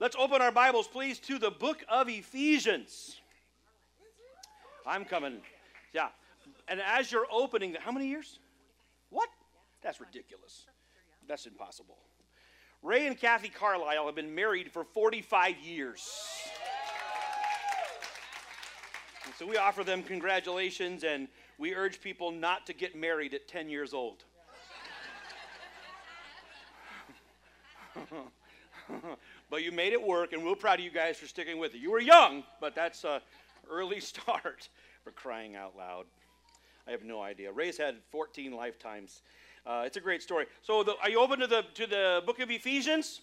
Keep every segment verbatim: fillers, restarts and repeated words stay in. Let's open our Bibles, please, to the book of Ephesians. I'm coming. Yeah. And as you're opening, how many years? What? That's ridiculous. That's impossible. Ray and Kathy Carlyle have been married for forty-five years. And so we offer them congratulations, and we urge people not to get married at ten years old. But you made it work, and we're proud of you guys for sticking with it. You were young, but that's an early start, for crying out loud. I have no idea. Ray's had fourteen lifetimes. Uh, it's a great story. So the, are you open to the to the book of Ephesians?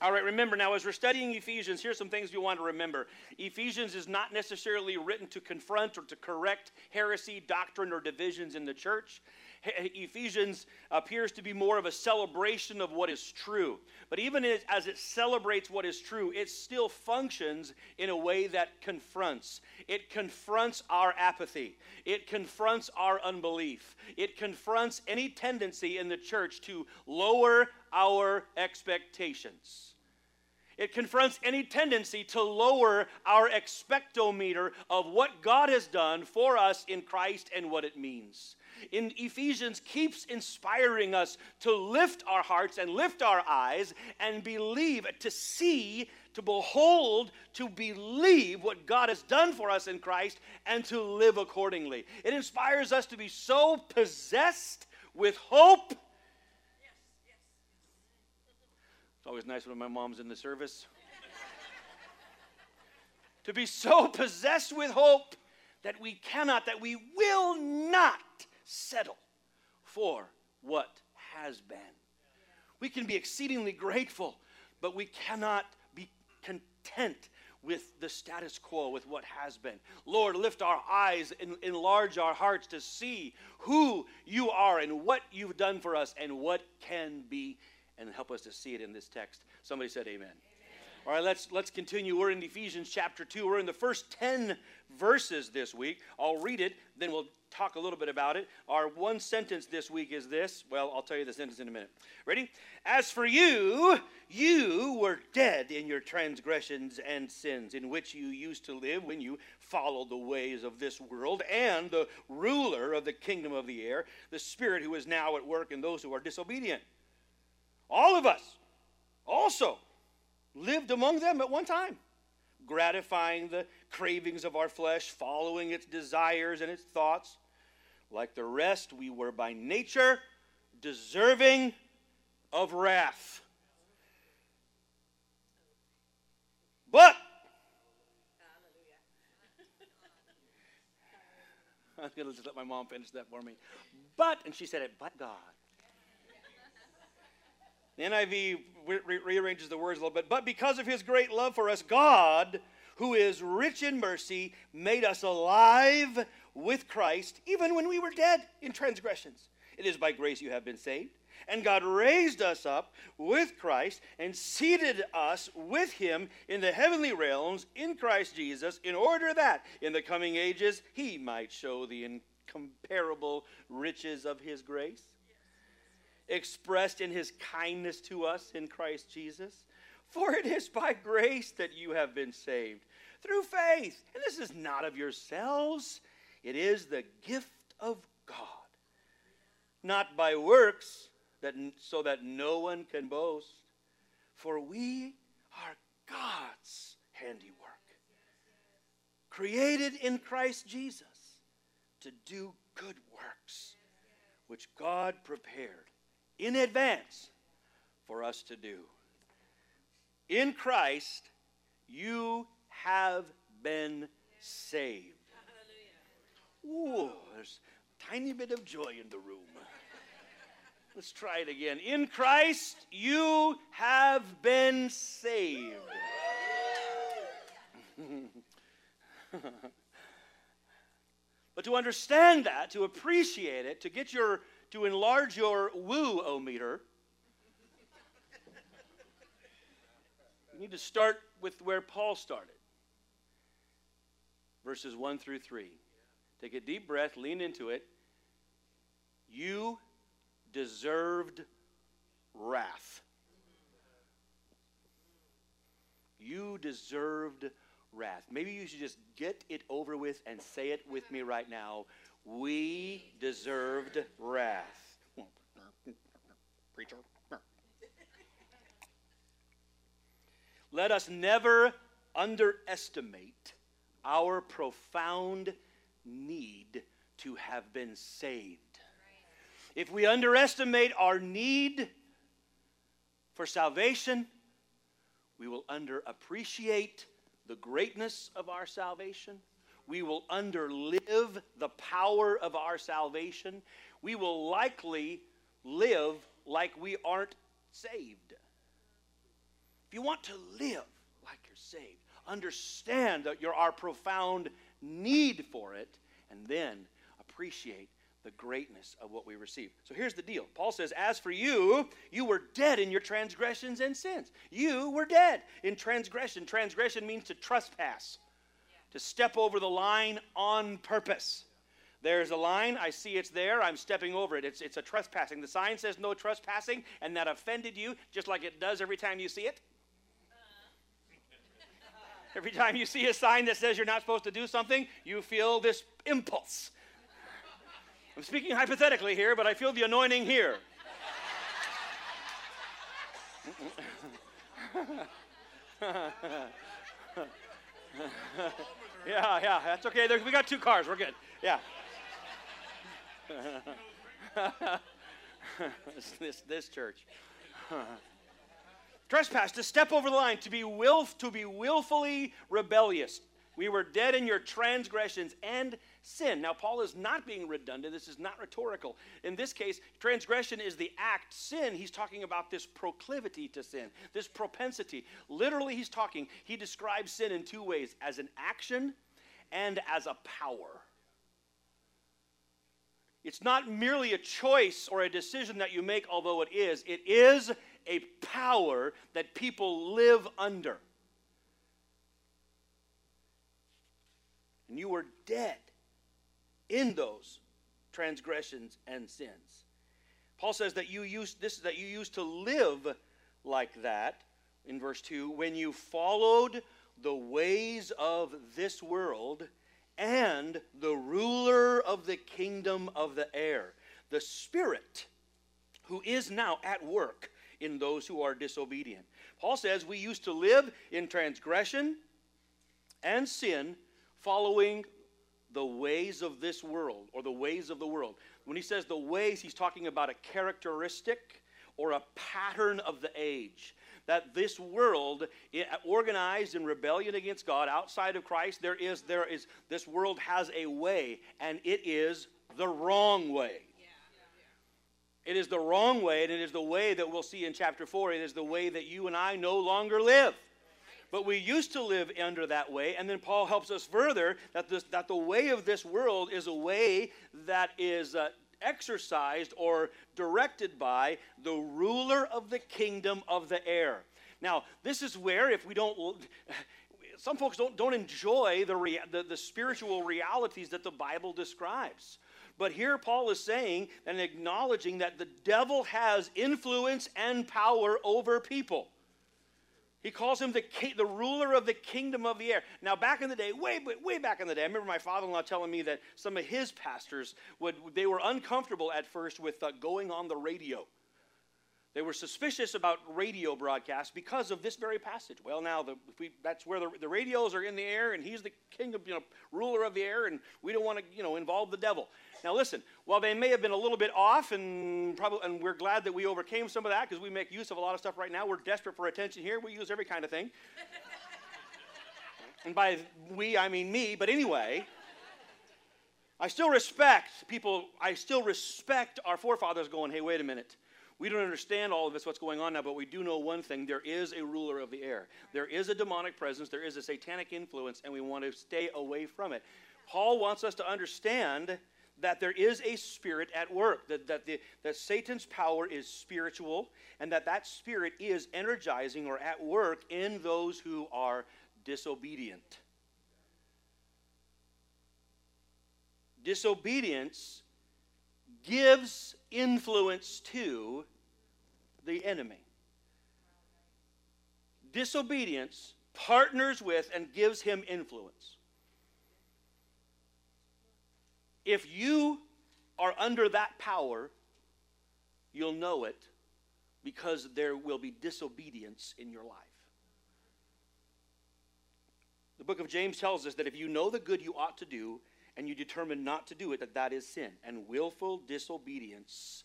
All right, remember now, as we're studying Ephesians, here's some things you want to remember. Ephesians is not necessarily written to confront or to correct heresy, doctrine, or divisions in the church. Ephesians appears to be more of a celebration of what is true. But even as it celebrates what is true, it still functions in a way that confronts. It confronts our apathy. It confronts our unbelief. It confronts any tendency in the church to lower our expectations. It confronts any tendency to lower our expectometer of what God has done for us in Christ and what it means. In Ephesians keeps inspiring us to lift our hearts and lift our eyes and believe, to see, to behold, to believe what God has done for us in Christ and to live accordingly. It inspires us to be so possessed with hope. Always nice when my mom's in the service. To be so possessed with hope that we cannot, that we will not settle for what has been. We can be exceedingly grateful, but we cannot be content with the status quo, with what has been. Lord, lift our eyes and enlarge our hearts to see who you are and what you've done for us and what can be, and help us to see it in this text. Somebody said amen. Amen. All right, let's, let's continue. We're in Ephesians chapter two. We're in the first ten verses this week. I'll read it, then we'll talk a little bit about it. Our one sentence this week is this. Well, I'll tell you the sentence in a minute. Ready? As for you, you were dead in your transgressions and sins, in which you used to live when you followed the ways of this world and the ruler of the kingdom of the air, the spirit who is now at work in those who are disobedient. All of us also lived among them at one time, gratifying the cravings of our flesh, following its desires and its thoughts. Like the rest, we were by nature deserving of wrath. But, I was going to just let my mom finish that for me. But, and she said it, but God. The N I V re- re- rearranges the words a little bit. But because of his great love for us, God, who is rich in mercy, made us alive with Christ, even when we were dead in transgressions. It is by grace you have been saved. And God raised us up with Christ and seated us with him in the heavenly realms in Christ Jesus, in order that in the coming ages he might show the incomparable riches of his grace, expressed in his kindness to us in Christ Jesus. For it is by grace that you have been saved, through faith. And this is not of yourselves. It is the gift of God, not by works, that so that no one can boast. For we are God's handiwork, created in Christ Jesus to do good works, which God prepared in advance for us to do. In Christ, you have been saved. Ooh, there's a tiny bit of joy in the room. Let's try it again. In Christ, you have been saved. But to understand that, to appreciate it, to get your to enlarge your woo-o-meter, you need to start with where Paul started. Verses one through three. Take a deep breath, lean into it. You deserved wrath. you deserved wrath. Maybe you should just get it over with and say it with me right now. We deserved wrath. Preacher. Let us never underestimate our profound need to have been saved. If we underestimate our need for salvation, we will underappreciate the greatness of our salvation. We will underlive the power of our salvation. We will likely live like we aren't saved. If you want to live like you're saved, understand that you're our profound need for it, and then appreciate the greatness of what we receive. So here's the deal. Paul says, as for you, you were dead in your transgressions and sins. You were dead in transgression. Transgression means to trespass, yeah. to step over the line on purpose. There's a line. I see it's there. I'm stepping over it. It's, it's a trespassing. The sign says no trespassing, and that offended you just like it does every time you see it. Every time you see a sign that says you're not supposed to do something, you feel this impulse. I'm speaking hypothetically here, but I feel the anointing here. Yeah, yeah, that's okay. There, we got two cars. We're good. Yeah. this, this, this church. Trespass, to step over the line, to be willf, to be willfully rebellious. We were dead in your transgressions and sin. Now, Paul is not being redundant. This is not rhetorical. In this case, transgression is the act. Sin, he's talking about this proclivity to sin, this propensity. Literally, he's talking, he describes sin in two ways, as an action and as a power. It's not merely a choice or a decision that you make, although it is. It is a power that people live under. And you were dead in those transgressions and sins. Paul says that you used this that you used to live like that in verse two, when you followed the ways of this world and the ruler of the kingdom of the air, the Spirit who is now at work in those who are disobedient. Paul says we used to live in transgression and sin, following the ways of this world, or the ways of the world. When he says the ways, he's talking about a characteristic or a pattern of the age, that this world, organized in rebellion against God, outside of Christ, there is, there is, this world has a way, and it is the wrong way. It is the wrong way, and it is the way that we'll see in chapter four. It is the way that you and I no longer live. But we used to live under that way, and then Paul helps us further that, this, that the way of this world is a way that is uh, exercised or directed by the ruler of the kingdom of the air. Now, this is where if we don't... Some folks don't, don't enjoy the, rea- the, the spiritual realities that the Bible describes. But here Paul is saying and acknowledging that the devil has influence and power over people. He calls him the ki- the ruler of the kingdom of the air. Now, back in the day, way way back in the day, I remember my father-in-law telling me that some of his pastors would they were uncomfortable at first with uh, going on the radio. They were suspicious about radio broadcasts because of this very passage. Well, now, the, we, that's where the, the radios are in the air, and he's the king of, you know, ruler of the air, and we don't want to, you know, involve the devil. Now, listen, while they may have been a little bit off, and probably, and we're glad that we overcame some of that because we make use of a lot of stuff right now. We're desperate for attention here. We use every kind of thing. And by we, I mean me, but anyway... I still respect people, I still respect our forefathers going, hey, wait a minute. We don't understand all of this, what's going on now, but we do know one thing. There is a ruler of the air. There is a demonic presence. There is a satanic influence, and we want to stay away from it. Paul wants us to understand that there is a spirit at work, that, that, the, that Satan's power is spiritual, and that that spirit is energizing or at work in those who are disobedient. Disobedience gives influence to the enemy. Disobedience partners with, and gives him influence. If you are under that power, you'll know it, because there will be disobedience in your life. The book of James tells us that if you know the good you ought to do and you determine not to do it, that that is sin. And willful disobedience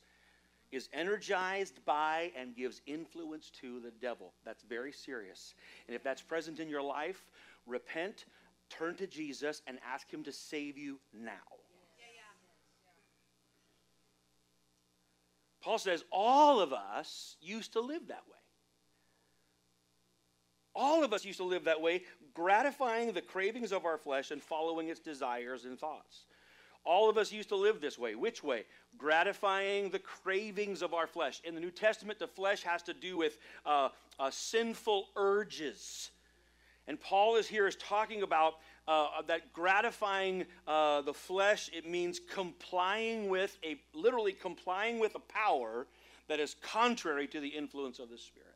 is energized by and gives influence to the devil. That's very serious. And if that's present in your life, repent, turn to Jesus, and ask him to save you now. Yeah, yeah. Paul says all of us used to live that way. All of us used to live that way, gratifying the cravings of our flesh and following its desires and thoughts. All of us used to live this way. Which way? Gratifying the cravings of our flesh. In the New Testament, the flesh has to do with uh, uh, sinful urges. And Paul is here is talking about uh, that gratifying uh, the flesh. It means complying with, a literally complying with a power that is contrary to the influence of the Spirit.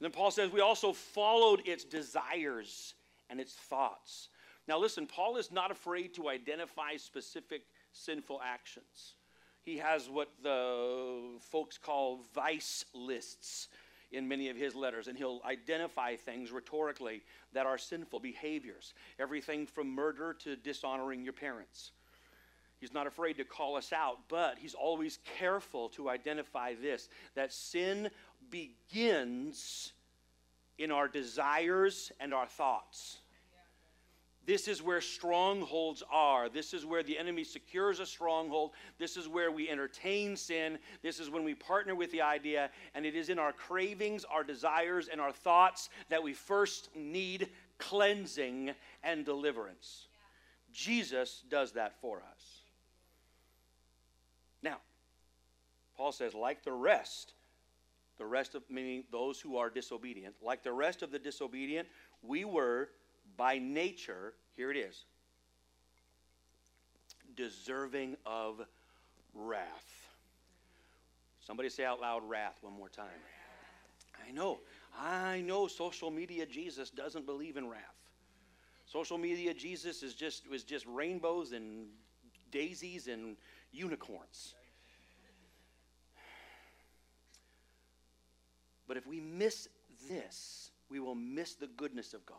And then Paul says we also followed its desires and its thoughts. Now listen, Paul is not afraid to identify specific sinful actions. He has what the folks call vice lists in many of his letters, and he'll identify things rhetorically that are sinful behaviors, everything from murder to dishonoring your parents. He's not afraid to call us out, but he's always careful to identify this, that sin begins in our desires and our thoughts. This is where strongholds are. This is where the enemy secures a stronghold. This is where we entertain sin. This is when we partner with the idea, and it is in our cravings, our desires, and our thoughts that we first need cleansing and deliverance. Yeah. Jesus does that for us. Now, Paul says, like the rest, the rest of, meaning those who are disobedient, like the rest of the disobedient, we were by nature, here it is, deserving of wrath. Somebody say out loud, wrath, one more time. I know, I know social media Jesus doesn't believe in wrath. Social media Jesus is just, was just rainbows and daisies and unicorns. But if we miss this, we will miss the goodness of God.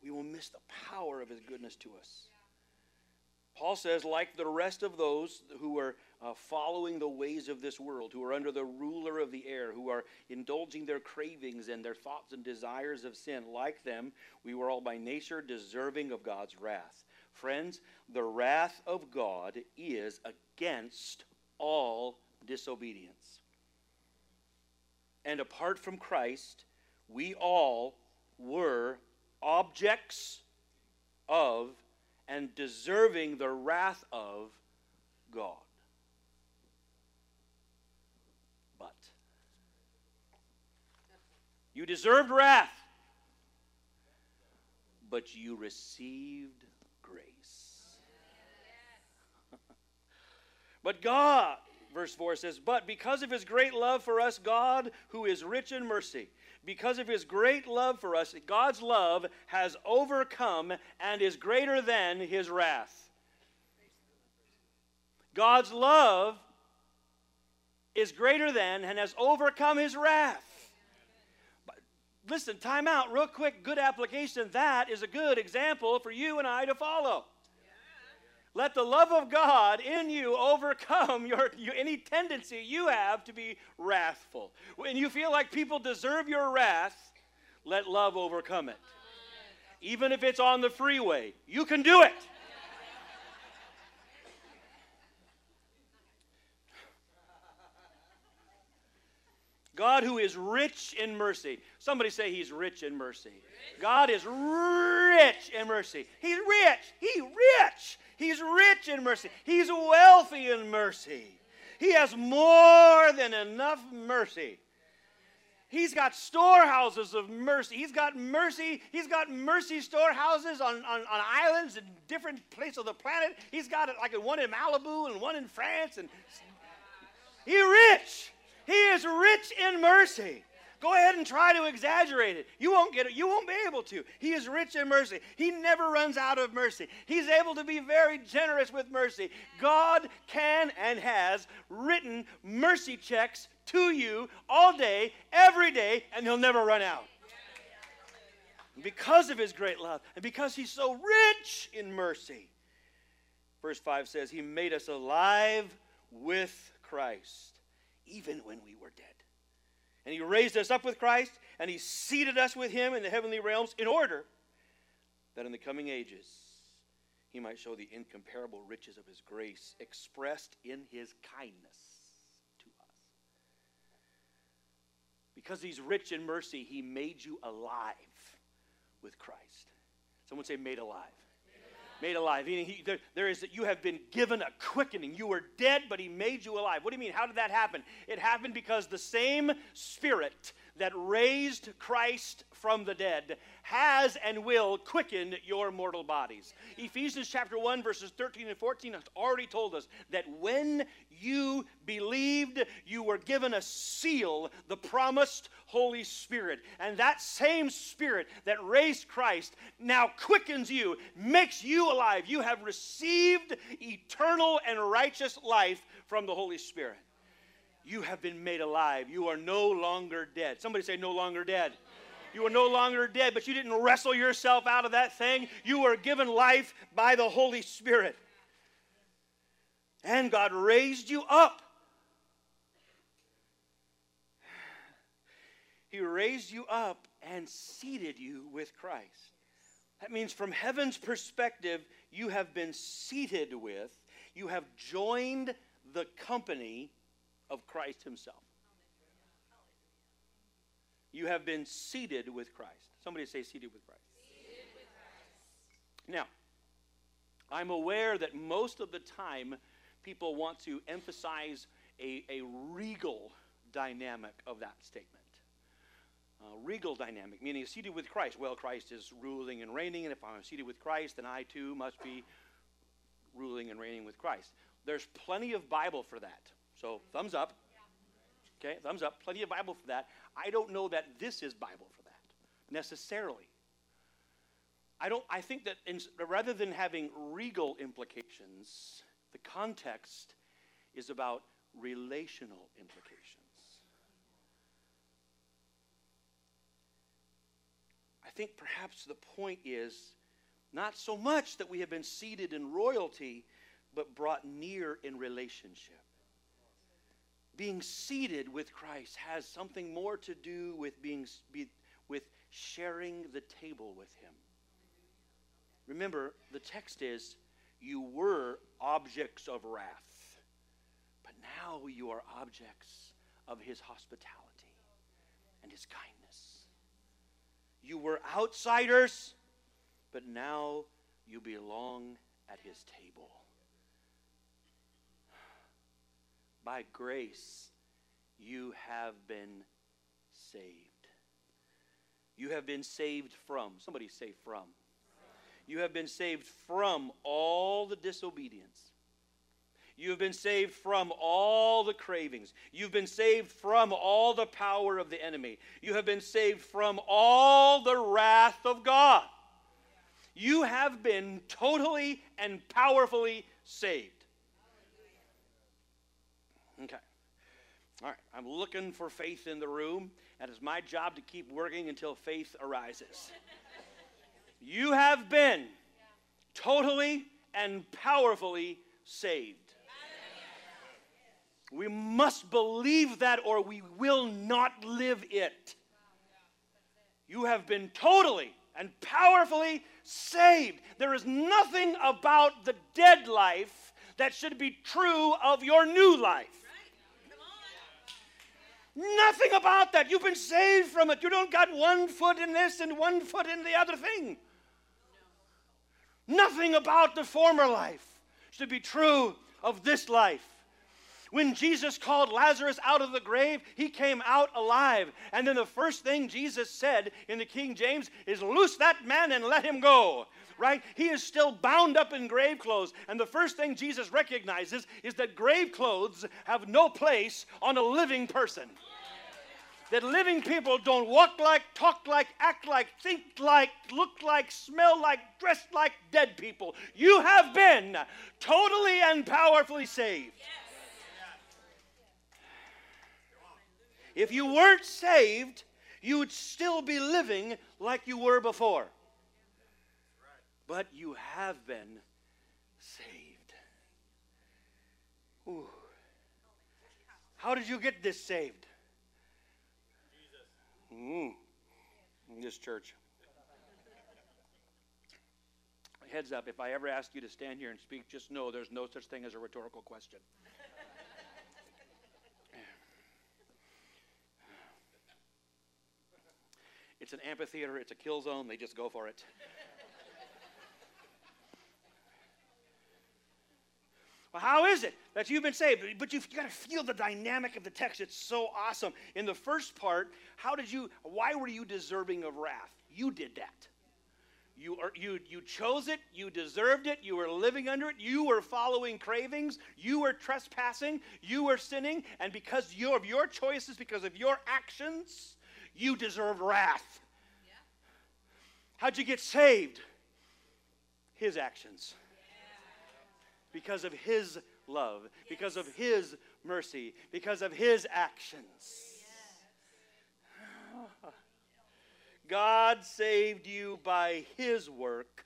We will miss the power of his goodness to us. Paul says, like the rest of those who are uh, following the ways of this world, who are under the ruler of the air, who are indulging their cravings and their thoughts and desires of sin, like them, we were all by nature deserving of God's wrath. Friends, the wrath of God is against all disobedience. And apart from Christ, we all were objects of and deserving the wrath of God. But you deserved wrath, but you received grace. But God, verse four says, but because of his great love for us, God, who is rich in mercy, because of his great love for us, God's love has overcome and is greater than his wrath. God's love is greater than and has overcome his wrath. But listen, time out real quick. Good application. That is a good example for you and I to follow. Let the love of God in you overcome your, your, any tendency you have to be wrathful. When you feel like people deserve your wrath, let love overcome it. Even if it's on the freeway, you can do it. God, who is rich in mercy. Somebody say he's rich in mercy. Rich. God is rich in mercy. He's rich. He rich. He's rich in mercy. He's wealthy in mercy. He has more than enough mercy. He's got storehouses of mercy. He's got mercy. He's got mercy storehouses on, on, on islands and different places of the planet. He's got it like one in Malibu and one in France. And he's rich. He is rich in mercy. Go ahead and try to exaggerate it. You won't get it. You won't be able to. He is rich in mercy. He never runs out of mercy. He's able to be very generous with mercy. God can and has written mercy checks to you all day, every day, and he'll never run out. Because of his great love, and because he's so rich in mercy. Verse five says, he made us alive with Christ, even when we were dead. And he raised us up with Christ, and he seated us with him in the heavenly realms, in order that in the coming ages he might show the incomparable riches of his grace expressed in his kindness to us. Because he's rich in mercy, he made you alive with Christ. Someone say, made alive. Made alive. Meaning he, there, there is that you have been given a quickening. You were dead, but he made you alive. What do you mean? How did that happen? It happened because the same Spirit that raised Christ from the dead has and will quicken your mortal bodies. Yeah. Ephesians chapter one, verses thirteen and fourteen has already told us that when you believed, you were given a seal, the promised Holy Spirit. And that same Spirit that raised Christ now quickens you, makes you alive. You have received eternal and righteous life from the Holy Spirit. You have been made alive. You are no longer dead. Somebody say, no longer dead. You are no longer dead, but you didn't wrestle yourself out of that thing. You were given life by the Holy Spirit. And God raised you up. He raised you up and seated you with Christ. That means from heaven's perspective, you have been seated with, you have joined the company of Christ himself. You have been seated with Christ. Somebody say, seated with Christ. Seated with Christ. Now, I'm aware that most of the time people want to emphasize a, a regal dynamic of that statement. Uh, regal dynamic, meaning seated with Christ. Well, Christ is ruling and reigning, and if I'm seated with Christ, then I too must be ruling and reigning with Christ. There's plenty of Bible for that. So, thumbs up. Okay, thumbs up. Plenty of Bible for that. I don't know that this is Bible for that, necessarily. I don't. I think that in, rather than having regal implications, the context is about relational implications. I think perhaps the point is not so much that we have been seated in royalty, but brought near in relationship. Being seated with Christ has something more to do with being be, with sharing the table with him. Remember, the text is, you were objects of wrath, but now you are objects of his hospitality and his kindness. You were outsiders, but now you belong at his table. By grace, you have been saved. You have been saved from. Somebody say from. You have been saved from all the disobedience. You have been saved from all the cravings. You've been saved from all the power of the enemy. You have been saved from all the wrath of God. You have been totally and powerfully saved. Okay. All right. I'm looking for faith in the room, and it's my job to keep working until faith arises. You have been totally and powerfully saved. We must believe that, or we will not live it. You have been totally and powerfully saved. There is nothing about the dead life that should be true of your new life. Nothing about that. You've been saved from it. You don't got one foot in this and one foot in the other thing. Nothing about the former life should be true of this life. When Jesus called Lazarus out of the grave, he came out alive. And then the first thing Jesus said in the King James is, loose that man and let him go. Right? He is still bound up in grave clothes. And the first thing Jesus recognizes is that grave clothes have no place on a living person. that living people don't walk like, talk like, act like, think like, look like, smell like, dress like dead people. You have been totally and powerfully saved. Yes. If you weren't saved, you would still be living like you were before. But you have been saved. Ooh. How did you get this saved? Mm. In this church. Heads up, if I ever ask you to stand here and speak, just know there's no such thing as a rhetorical question. It's an amphitheater, it's a kill zone, they just go for it. Well, how is it that you've been saved? But you've got to feel the dynamic of the text. It's so awesome. In the first part, how did you, why were you deserving of wrath? You did that. You, are, you, you chose it. You deserved it. You were living under it. You were following cravings. You were trespassing. You were sinning. And because you, of your choices, because of your actions, you deserved wrath. Yeah. How'd you get saved? His actions. Because of his love, yes. Because of his mercy, because of his actions. Yes. God saved you by his work,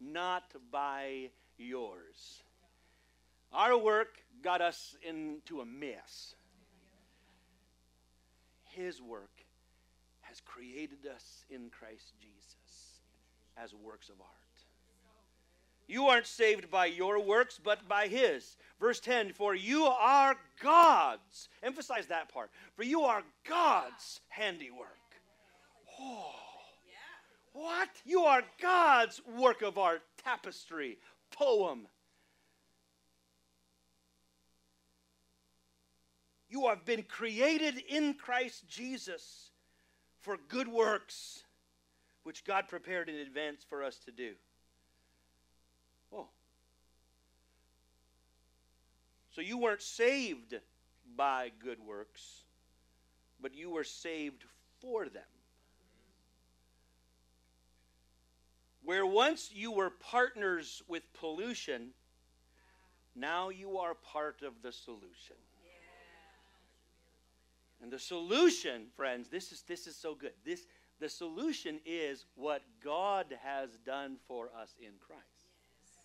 not by yours. Our work got us into a mess. His work has created us in Christ Jesus as works of art. You aren't saved by your works, but by his. Verse ten, for you are God's. Emphasize that part. For you are God's handiwork. Oh, what? You are God's work of art, tapestry, poem. You have been created in Christ Jesus for good works, which God prepared in advance for us to do. So you weren't saved by good works, but you were saved for them. Where once you were partners with pollution, now you are part of the solution. Yeah. And the solution, friends, this is this is so good. This the solution is what God has done for us in Christ. Yes.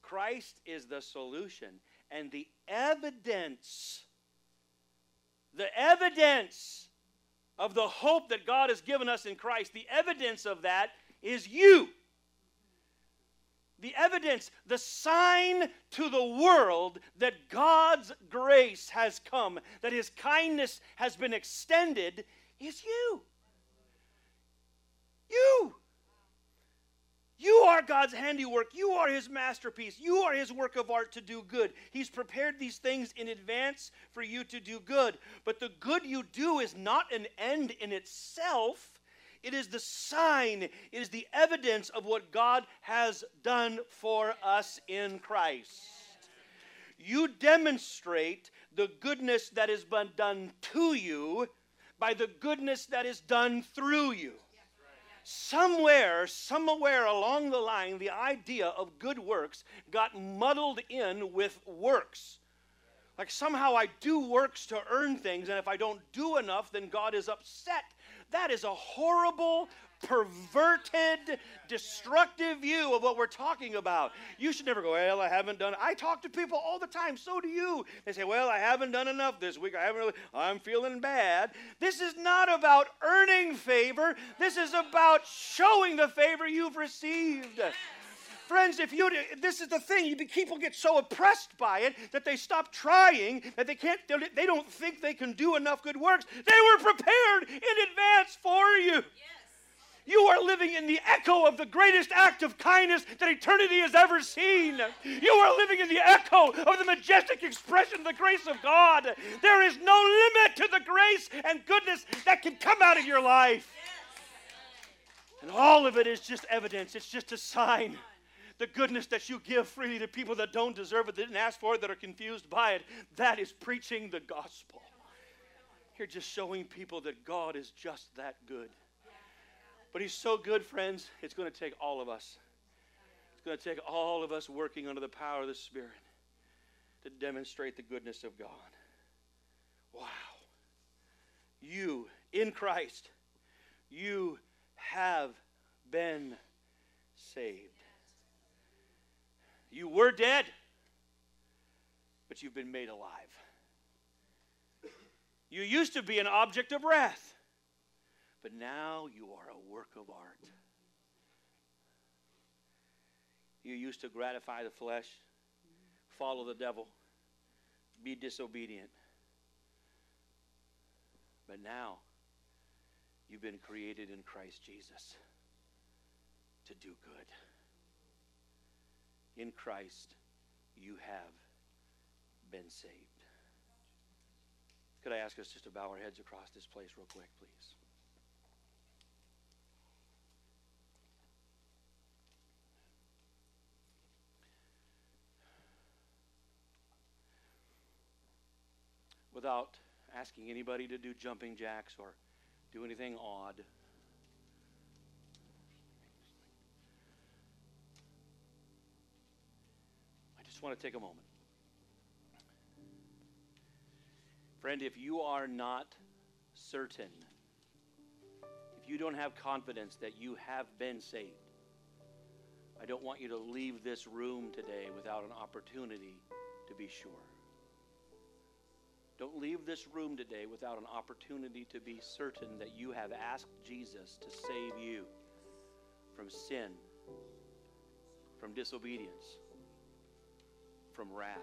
Christ is the solution. And the evidence, the evidence of the hope that God has given us in Christ, the evidence of that is you. The evidence, the sign to the world that God's grace has come, that his kindness has been extended, is you. You. You are God's handiwork. You are his masterpiece. You are his work of art to do good. He's prepared these things in advance for you to do good. But the good you do is not an end in itself. It is the sign. It is the evidence of what God has done for us in Christ. You demonstrate the goodness that has been done to you by the goodness that is done through you. Somewhere, somewhere along the line, the idea of good works got muddled in with works. Like somehow I do works to earn things, and if I don't do enough, then God is upset. That is a horrible, perverted, destructive view of what we're talking about. You should never go, well, I haven't done. I talk to people all the time, so do you. They say, well, I haven't done enough this week. I haven't really, I'm feeling bad. This is not about earning favor. This is about showing the favor you've received. Yes. Friends, if you, this is the thing, you, people get so oppressed by it that they stop trying, that they can't, they don't think they can do enough good works. They were prepared in advance for you. Yes. You are living in the echo of the greatest act of kindness that eternity has ever seen. You are living in the echo of the majestic expression of the grace of God. There is no limit to the grace and goodness that can come out of your life. And all of it is just evidence. It's just a sign. The goodness that you give freely to people that don't deserve it, that didn't ask for it, that are confused by it, that is preaching the gospel. You're just showing people that God is just that good. But he's so good, friends, it's going to take all of us. It's going to take all of us working under the power of the Spirit to demonstrate the goodness of God. Wow. You, in Christ, you have been saved. You were dead, but you've been made alive. You used to be an object of wrath, but now you are a work of art. You used to gratify the flesh, follow the devil, be disobedient. But now you've been created in Christ Jesus to do good. In Christ, you have been saved. Could I ask us just to bow our heads across this place real quick, please? Without asking anybody to do jumping jacks or do anything odd, I just want to take a moment. Friend, if you are not certain, if you don't have confidence that you have been saved, I don't want you to leave this room today without an opportunity to be sure. Don't leave this room today without an opportunity to be certain that you have asked Jesus to save you from sin, from disobedience, from wrath.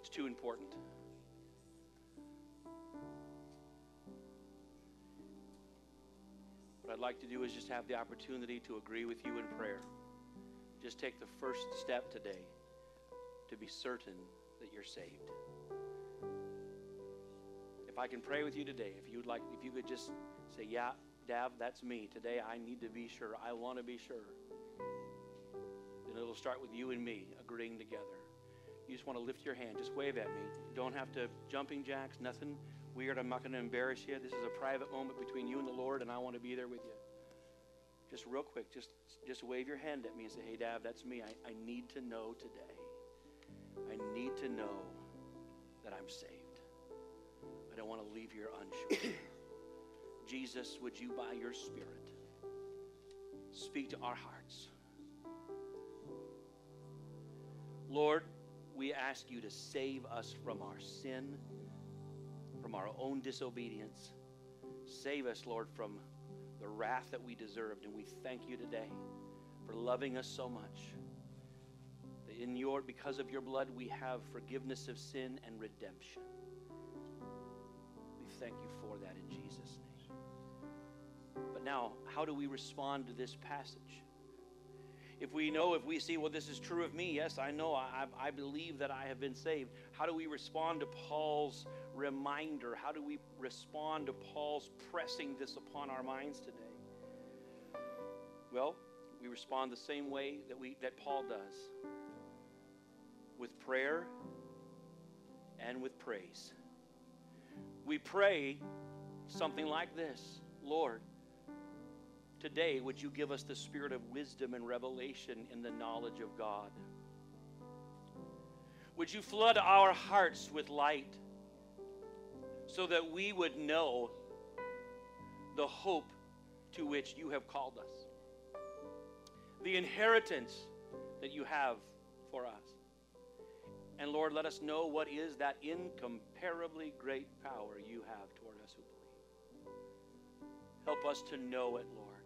It's too important. What I'd like to do is just have the opportunity to agree with you in prayer. Just take the first step today to be certain that you're saved. I can pray with you today. If you'd like, if you could just say, yeah, Dav, that's me. Today I need to be sure. I want to be sure. And it'll start with you and me agreeing together. You just want to lift your hand. Just wave at me. You don't have to jumping jacks, nothing weird. I'm not going to embarrass you. This is a private moment between you and the Lord, and I want to be there with you. Just real quick, just, just wave your hand at me and say, hey, Dav, that's me. I, I need to know today. I need to know that I'm saved. I don't want to leave here unsure. Jesus, would you by your Spirit speak to our hearts? Lord, we ask you to save us from our sin, from our own disobedience. Save us, Lord, from the wrath that we deserved. And we thank you today for loving us so much. In your, because of your blood, we have forgiveness of sin and redemption. Thank you for that in Jesus' name. But now, how do we respond to this passage? If we know, if we see, well, this is true of me. Yes, I know. I, I believe that I have been saved. How do we respond to Paul's reminder? How do we respond to Paul's pressing this upon our minds today? Well, we respond the same way that we that Paul does, with prayer and with praise. We pray something like this: Lord, today would you give us the spirit of wisdom and revelation in the knowledge of God? Would you flood our hearts with light so that we would know the hope to which you have called us, the inheritance that you have for us? And Lord, let us know what is that incomparably great power you have toward us who believe. Help us to know it, Lord.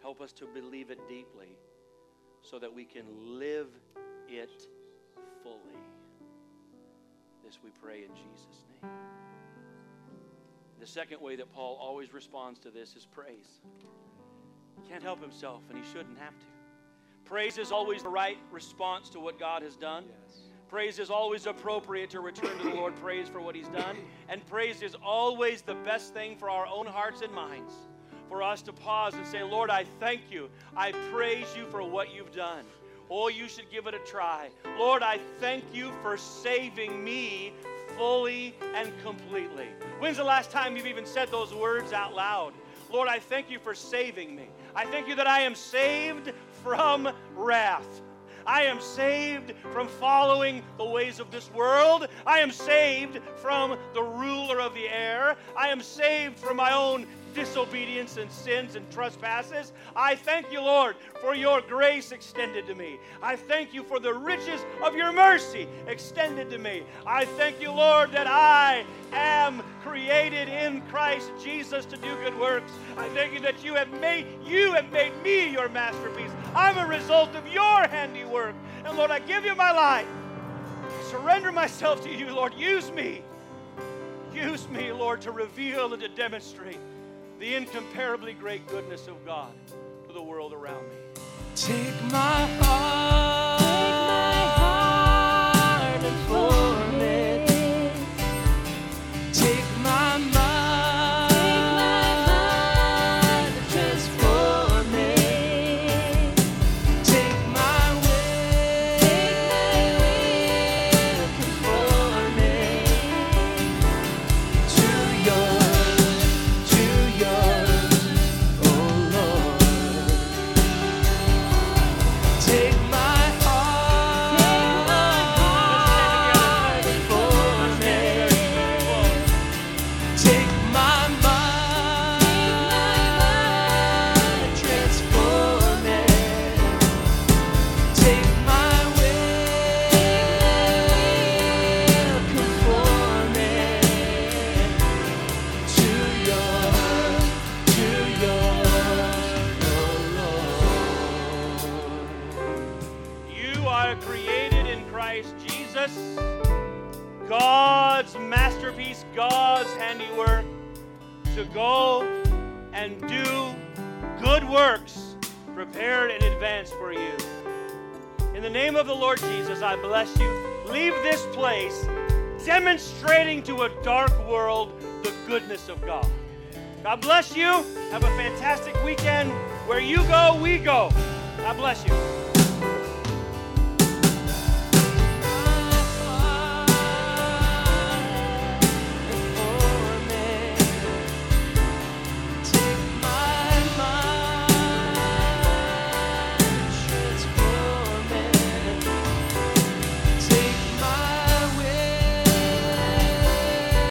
Help us to believe it deeply so that we can live it fully. This we pray in Jesus' name. The second way that Paul always responds to this is praise. He can't help himself, and he shouldn't have to. Praise is always the right response to what God has done. Yes. Praise is always appropriate to return to the Lord. Praise for what he's done. And praise is always the best thing for our own hearts and minds, for us to pause and say, Lord, I thank you. I praise you for what you've done. Oh, you should give it a try. Lord, I thank you for saving me fully and completely. When's the last time you've even said those words out loud? Lord, I thank you for saving me. I thank you that I am saved from wrath. I am saved from following the ways of this world. I am saved from the ruler of the air. I am saved from my own disobedience and sins and trespasses. I thank you, Lord, for your grace extended to me. I thank you for the riches of your mercy extended to me. I thank you, Lord, that I am created in Christ Jesus to do good works. I thank you that you have made you have made me your masterpiece. I'm a result of your handiwork. And Lord, I give you my life. I surrender myself to you, Lord. Use me. Use me, Lord, to reveal and to demonstrate the incomparably great goodness of God to the world around me. Take my heart, take my heart and form it. Take my mind, take my mind and transform it. Take my will, take my will and conform it to your. God's masterpiece, God's handiwork, to go and do good works prepared in advance for you. In the name of the Lord Jesus, I bless you. Leave this place demonstrating to a dark world the goodness of God. God bless you. Have a fantastic weekend. Where you go, we go. God bless you.